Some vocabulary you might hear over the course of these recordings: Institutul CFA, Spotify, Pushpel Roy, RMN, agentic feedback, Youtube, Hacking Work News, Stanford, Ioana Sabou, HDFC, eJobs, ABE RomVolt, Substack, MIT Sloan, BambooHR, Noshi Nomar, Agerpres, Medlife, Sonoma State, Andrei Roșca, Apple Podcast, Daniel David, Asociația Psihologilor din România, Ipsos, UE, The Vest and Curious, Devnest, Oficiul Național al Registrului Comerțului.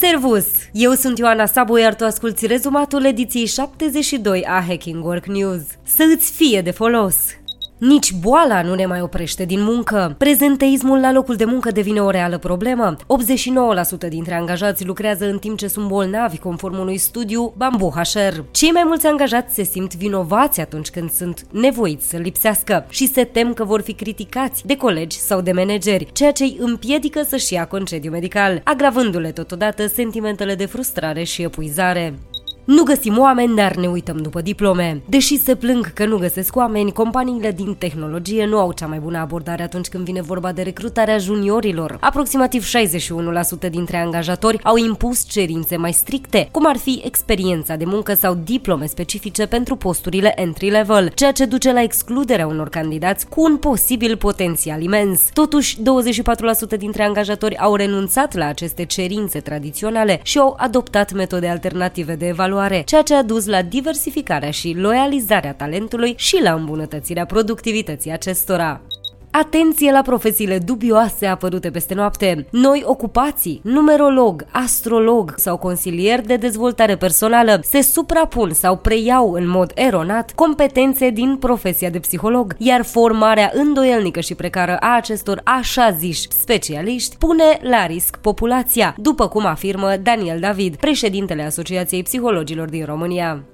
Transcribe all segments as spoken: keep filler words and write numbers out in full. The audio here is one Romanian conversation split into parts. Servus! Eu sunt Ioana Sabou, iar tu asculti rezumatul ediției șaptezeci și doi a Hacking Work News. Să îți fie de folos! Nici boala nu ne mai oprește din muncă. Prezenteismul la locul de muncă devine o reală problemă. optzeci și nouă la sută dintre angajați lucrează în timp ce sunt bolnavi, conform unui studiu BambooHR. Cei mai mulți angajați se simt vinovați atunci când sunt nevoiți să lipsească și se tem că vor fi criticați de colegi sau de manageri, ceea ce îi împiedică să-și ia concediu medical, agravându-le totodată sentimentele de frustrare și epuizare. Nu găsim oameni, dar ne uităm după diplome. Deși se plâng că nu găsesc oameni, companiile din tehnologie nu au cea mai bună abordare atunci când vine vorba de recrutarea juniorilor. Aproximativ șaizeci și unu la sută dintre angajatori au impus cerințe mai stricte, cum ar fi experiența de muncă sau diplome specifice pentru posturile entry-level, ceea ce duce la excluderea unor candidați cu un posibil potențial imens. Totuși, douăzeci și patru la sută dintre angajatori au renunțat la aceste cerințe tradiționale și au adoptat metode alternative de evaluare, ceea ce a dus la diversificarea și loializarea talentului și la îmbunătățirea productivității acestora. Atenție la profesiile dubioase apărute peste noapte. Noi ocupații, numerolog, astrolog sau consilier de dezvoltare personală se suprapun sau preiau în mod eronat competențe din profesia de psiholog, iar formarea îndoielnică și precară a acestor așa ziși specialiști pune la risc populația, după cum afirmă Daniel David, președintele Asociației Psihologilor din România.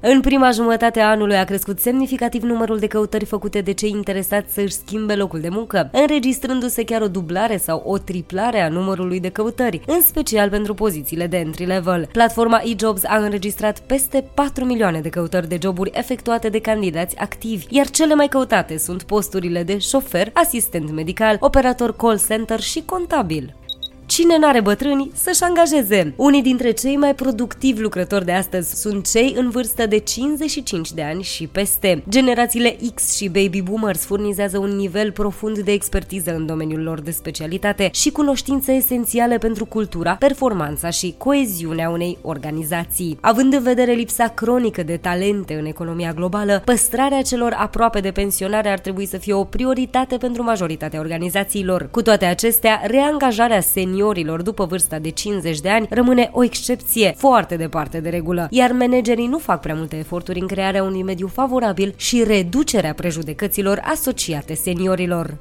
În prima jumătate a anului a crescut semnificativ numărul de căutări făcute de cei interesați să-și schimbe locul de muncă, înregistrându-se chiar o dublare sau o triplare a numărului de căutări, în special pentru pozițiile de entry-level. Platforma eJobs a înregistrat peste patru milioane de căutări de joburi efectuate de candidați activi, iar cele mai căutate sunt posturile de șofer, asistent medical, operator call center și contabil. Cine n-are bătrâni, să-și angajeze. Unii dintre cei mai productivi lucrători de astăzi sunt cei în vârstă de cincizeci și cinci de ani și peste. Generațiile X și Baby Boomers furnizează un nivel profund de expertiză în domeniul lor de specialitate și cunoștințe esențiale pentru cultura, performanța și coeziunea unei organizații. Având în vedere lipsa cronică de talente în economia globală, păstrarea celor aproape de pensionare ar trebui să fie o prioritate pentru majoritatea organizațiilor. Cu toate acestea, reangajarea senior seniorilor după vârsta de cincizeci de ani rămâne o excepție foarte departe de regulă, iar managerii nu fac prea multe eforturi în crearea unui mediu favorabil și reducerea prejudecăților asociate seniorilor.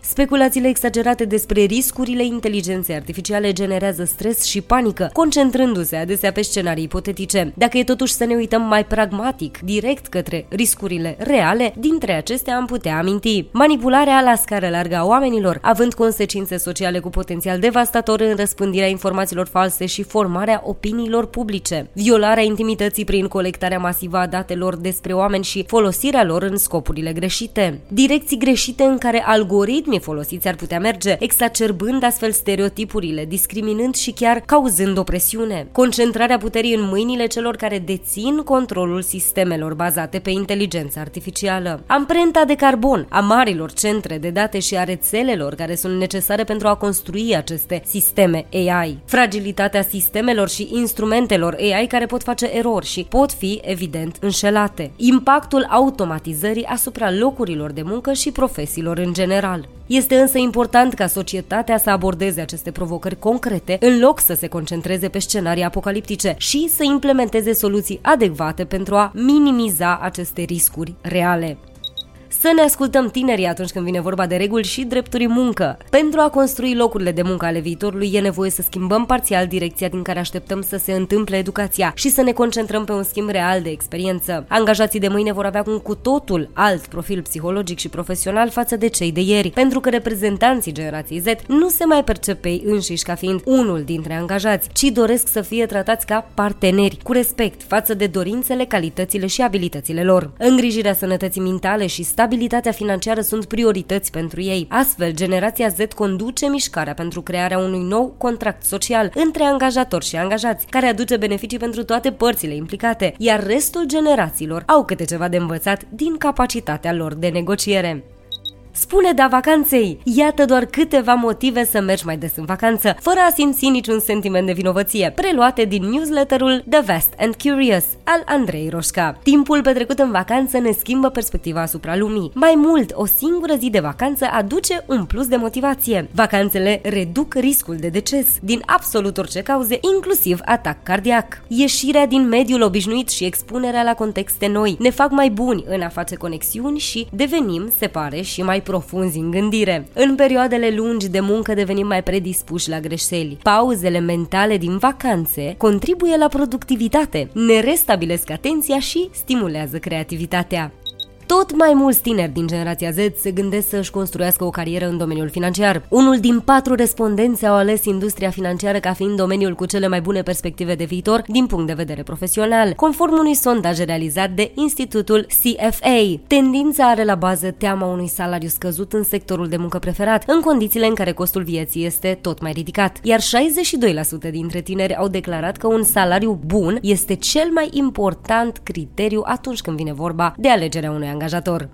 Speculațiile exagerate despre riscurile inteligenței artificiale generează stres și panică, concentrându-se adesea pe scenarii ipotetice. Dacă e totuși să ne uităm mai pragmatic, direct către riscurile reale, dintre acestea am putea aminti manipularea la scară largă a oamenilor, având consecințe sociale cu potențial devastator în răspândirea informațiilor false și formarea opiniilor publice, violarea intimității prin colectarea masivă a datelor despre oameni și folosirea lor în scopurile greșite, direcții greșite în care algoritmii folosiți ar putea merge, exacerbând astfel stereotipurile, discriminând și chiar cauzând opresiune. Concentrarea puterii în mâinile celor care dețin controlul sistemelor bazate pe inteligența artificială. Amprenta de carbon a marilor centre de date și a rețelelor care sunt necesare pentru a construi aceste sisteme A I. Fragilitatea sistemelor și instrumentelor A I care pot face erori și pot fi, evident, înșelate. Impactul automatizării asupra locurilor de muncă și profesiilor în general. Este însă important ca societatea să abordeze aceste provocări concrete în loc să se concentreze pe scenarii apocaliptice și să implementeze soluții adecvate pentru a minimiza aceste riscuri reale. Să ne ascultăm tinerii atunci când vine vorba de reguli și drepturi muncă. Pentru a construi locurile de muncă ale viitorului e nevoie să schimbăm parțial direcția din care așteptăm să se întâmple educația și să ne concentrăm pe un schimb real de experiență. Angajații de mâine vor avea un cu totul alt profil psihologic și profesional față de cei de ieri, pentru că reprezentanții generației Z nu se mai percep pe ei înșiși ca fiind unul dintre angajați, ci doresc să fie tratați ca parteneri, cu respect față de dorințele, calitățile și abilitățile lor. Îngrijirea sănătății mentale și stabilitatea financiară sunt priorități pentru ei. Astfel, generația Z conduce mișcarea pentru crearea unui nou contract social între angajatori și angajați, care aduce beneficii pentru toate părțile implicate, iar restul generațiilor au câte ceva de învățat din capacitatea lor de negociere. Spune da vacanței! Iată doar câteva motive să mergi mai des în vacanță, fără a simți niciun sentiment de vinovăție, preluate din newsletterul The Vest and Curious al Andrei Roșca. Timpul petrecut în vacanță ne schimbă perspectiva asupra lumii. Mai mult, o singură zi de vacanță aduce un plus de motivație. Vacanțele reduc riscul de deces, din absolut orice cauze, inclusiv atac cardiac. Ieșirea din mediul obișnuit și expunerea la contexte noi ne fac mai buni în a face conexiuni și devenim, se pare, și mai profunzi în gândire. În perioadele lungi de muncă devenim mai predispuși la greșeli. Pauzele mentale din vacanțe contribuie la productivitate, ne restabilesc atenția și stimulează creativitatea. Tot mai mulți tineri din generația Z se gândesc să-și construiască o carieră în domeniul financiar. Unul din patru respondenți au ales industria financiară ca fiind domeniul cu cele mai bune perspective de viitor din punct de vedere profesional, conform unui sondaj realizat de Institutul C F A. Tendința are la bază teama unui salariu scăzut în sectorul de muncă preferat, în condițiile în care costul vieții este tot mai ridicat, iar șaizeci și doi la sută dintre tineri au declarat că un salariu bun este cel mai important criteriu atunci când vine vorba de alegerea unui angajator.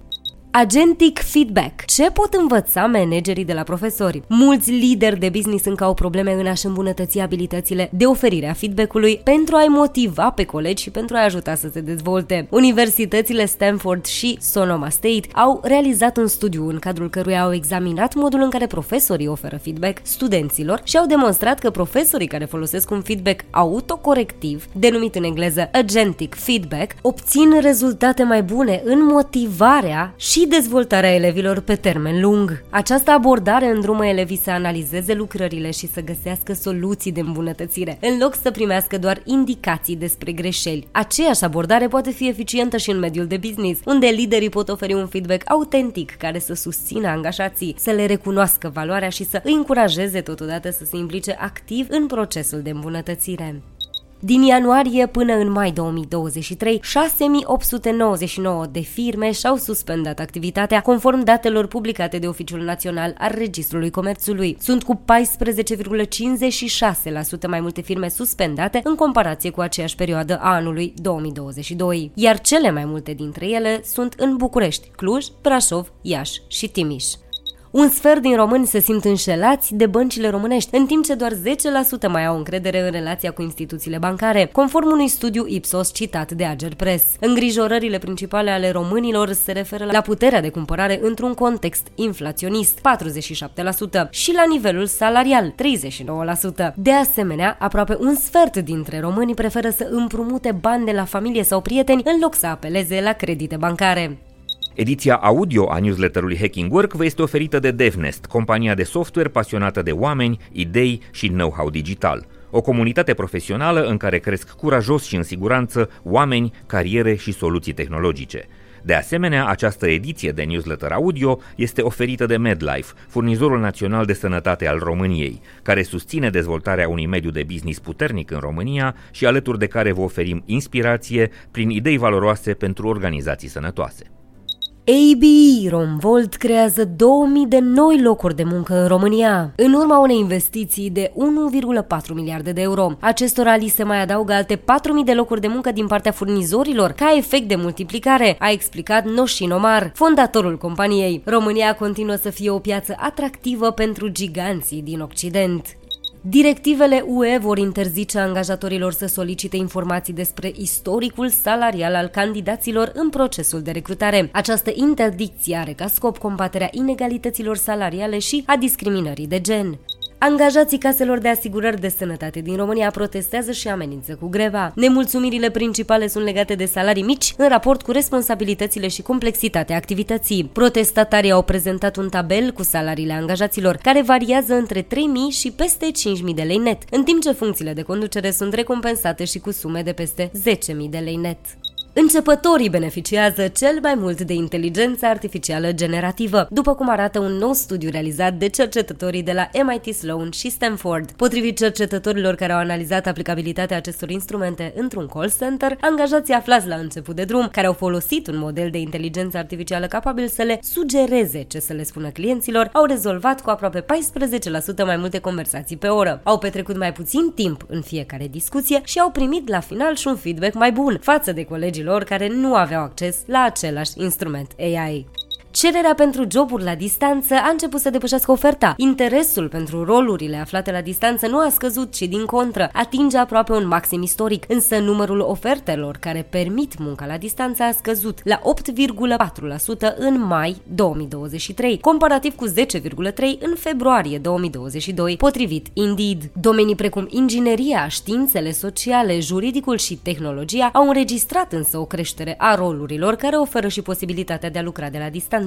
Agentic feedback. Ce pot învăța managerii de la profesori? Mulți lideri de business încă au probleme în a-și îmbunătăți abilitățile de oferire a feedback-ului pentru a-i motiva pe colegi și pentru a-i ajuta să se dezvolte. Universitățile Stanford și Sonoma State au realizat un studiu în cadrul căruia au examinat modul în care profesorii oferă feedback studenților și au demonstrat că profesorii care folosesc un feedback autocorectiv, denumit în engleză agentic feedback, obțin rezultate mai bune în motivarea și dezvoltarea elevilor pe termen lung. Această abordare îndrumă elevii să analizeze lucrările și să găsească soluții de îmbunătățire, în loc să primească doar indicații despre greșeli. Aceeași abordare poate fi eficientă și în mediul de business, unde liderii pot oferi un feedback autentic care să susțină angajații, să le recunoască valoarea și să îi încurajeze totodată să se implice activ în procesul de îmbunătățire. Din ianuarie până în mai două mii douăzeci și trei, șase mii opt sute nouăzeci și nouă de firme și-au suspendat activitatea, conform datelor publicate de Oficiul Național al Registrului Comerțului. Sunt cu paisprezece virgulă cincizeci și șase la sută mai multe firme suspendate în comparație cu aceeași perioadă a anului două mii douăzeci și doi, iar cele mai multe dintre ele sunt în București, Cluj, Brașov, Iași și Timiș. Un sfert din români se simt înșelați de băncile românești, în timp ce doar zece la sută mai au încredere în relația cu instituțiile bancare, conform unui studiu Ipsos citat de Agerpres. Îngrijorările principale ale românilor se referă la puterea de cumpărare într-un context inflaționist, patruzeci și șapte la sută, și la nivelul salarial, treizeci și nouă la sută. De asemenea, aproape un sfert dintre români preferă să împrumute bani de la familie sau prieteni în loc să apeleze la credite bancare. Ediția audio a newsletterului Hacking Work vă este oferită de Devnest, compania de software pasionată de oameni, idei și know-how digital. O comunitate profesională în care cresc curajos și în siguranță oameni, cariere și soluții tehnologice. De asemenea, această ediție de newsletter audio este oferită de Medlife, furnizorul național de sănătate al României, care susține dezvoltarea unui mediu de business puternic în România și alături de care vă oferim inspirație prin idei valoroase pentru organizații sănătoase. A B E RomVolt creează două mii de noi locuri de muncă în România. În urma unei investiții de unu virgulă patru miliarde de euro, acestora li se mai adaugă alte patru mii de locuri de muncă din partea furnizorilor, ca efect de multiplicare, a explicat Noshi Nomar, fondatorul companiei. România continuă să fie o piață atractivă pentru giganții din Occident. Directivele U E vor interzice angajatorilor să solicite informații despre istoricul salarial al candidaților în procesul de recrutare. Această interdicție are ca scop combaterea inegalităților salariale și a discriminării de gen. Angajații caselor de asigurări de sănătate din România protestează și amenință cu greva. Nemulțumirile principale sunt legate de salarii mici în raport cu responsabilitățile și complexitatea activității. Protestatarii au prezentat un tabel cu salariile angajaților, care variază între trei mii și peste cinci mii de lei net, în timp ce funcțiile de conducere sunt recompensate și cu sume de peste zece mii de lei net. Începătorii beneficiază cel mai mult de inteligența artificială generativă, după cum arată un nou studiu realizat de cercetătorii de la M I T Sloan și Stanford. Potrivit cercetătorilor care au analizat aplicabilitatea acestor instrumente într-un call center, angajații aflați la început de drum, care au folosit un model de inteligență artificială capabil să le sugereze ce să le spună clienților, au rezolvat cu aproape paisprezece la sută mai multe conversații pe oră, au petrecut mai puțin timp în fiecare discuție și au primit la final și un feedback mai bun față de colegii lor care nu aveau acces la același instrument A I. Cererea pentru joburi la distanță a început să depășească oferta. Interesul pentru rolurile aflate la distanță nu a scăzut, ci din contră, atinge aproape un maxim istoric, însă numărul ofertelor care permit munca la distanță a scăzut la opt virgulă patru la sută în mai două mii douăzeci și trei, comparativ cu zece virgulă trei la sută în februarie două mii douăzeci și doi, potrivit Indeed. Domenii precum ingineria, științele sociale, juridicul și tehnologia au înregistrat însă o creștere a rolurilor care oferă și posibilitatea de a lucra de la distanță.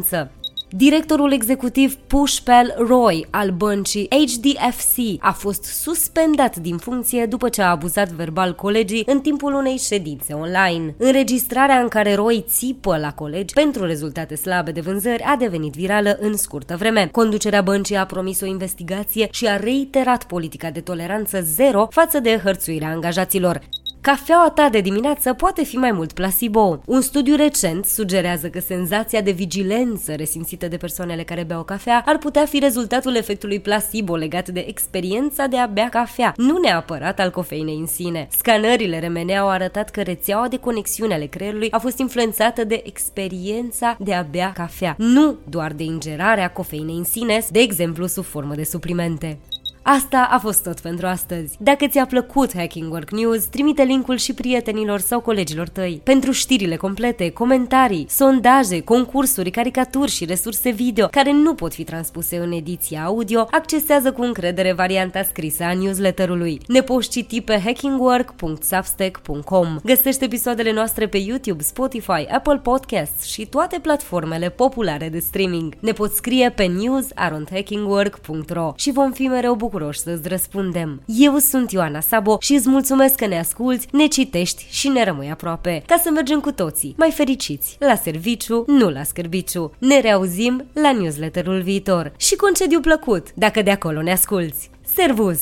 Directorul executiv Pushpel Roy al băncii H D F C a fost suspendat din funcție după ce a abuzat verbal colegii în timpul unei ședințe online. Înregistrarea în care Roy țipă la colegi pentru rezultate slabe de vânzări a devenit virală în scurtă vreme. Conducerea băncii a promis o investigație și a reiterat politica de toleranță zero față de hărțuirea angajaților. Cafeaua ta de dimineață poate fi mai mult placebo. Un studiu recent sugerează că senzația de vigilență resimțită de persoanele care beau cafea ar putea fi rezultatul efectului placebo legat de experiența de a bea cafea, nu neapărat al cofeinei în sine. Scanările R M N au arătat că rețeaua de conexiune ale creierului a fost influențată de experiența de a bea cafea, nu doar de ingerarea cofeinei în sine, de exemplu sub formă de suplimente. Asta a fost tot pentru astăzi. Dacă ți-a plăcut Hacking Work News, trimite linkul și prietenilor sau colegilor tăi. Pentru știrile complete, comentarii, sondaje, concursuri, caricaturi și resurse video care nu pot fi transpuse în ediția audio, accesează cu încredere varianta scrisă a newsletterului. Ne poți citi pe hackingwork punct substack punct com. Găsești episoadele noastre pe YouTube, Spotify, Apple Podcasts și toate platformele populare de streaming. Ne poți scrie pe news at hackingwork punct ro și vom fi mereu bucuroși să-ți răspundem. Eu sunt Ioana Sabou și îți mulțumesc că ne asculți, ne citești și ne rămâi aproape, ca să mergem cu toții mai fericiți la serviciu, nu la scârbiciu. Ne reauzim la newsletterul viitor și concediu plăcut, dacă de acolo ne asculți. Servus!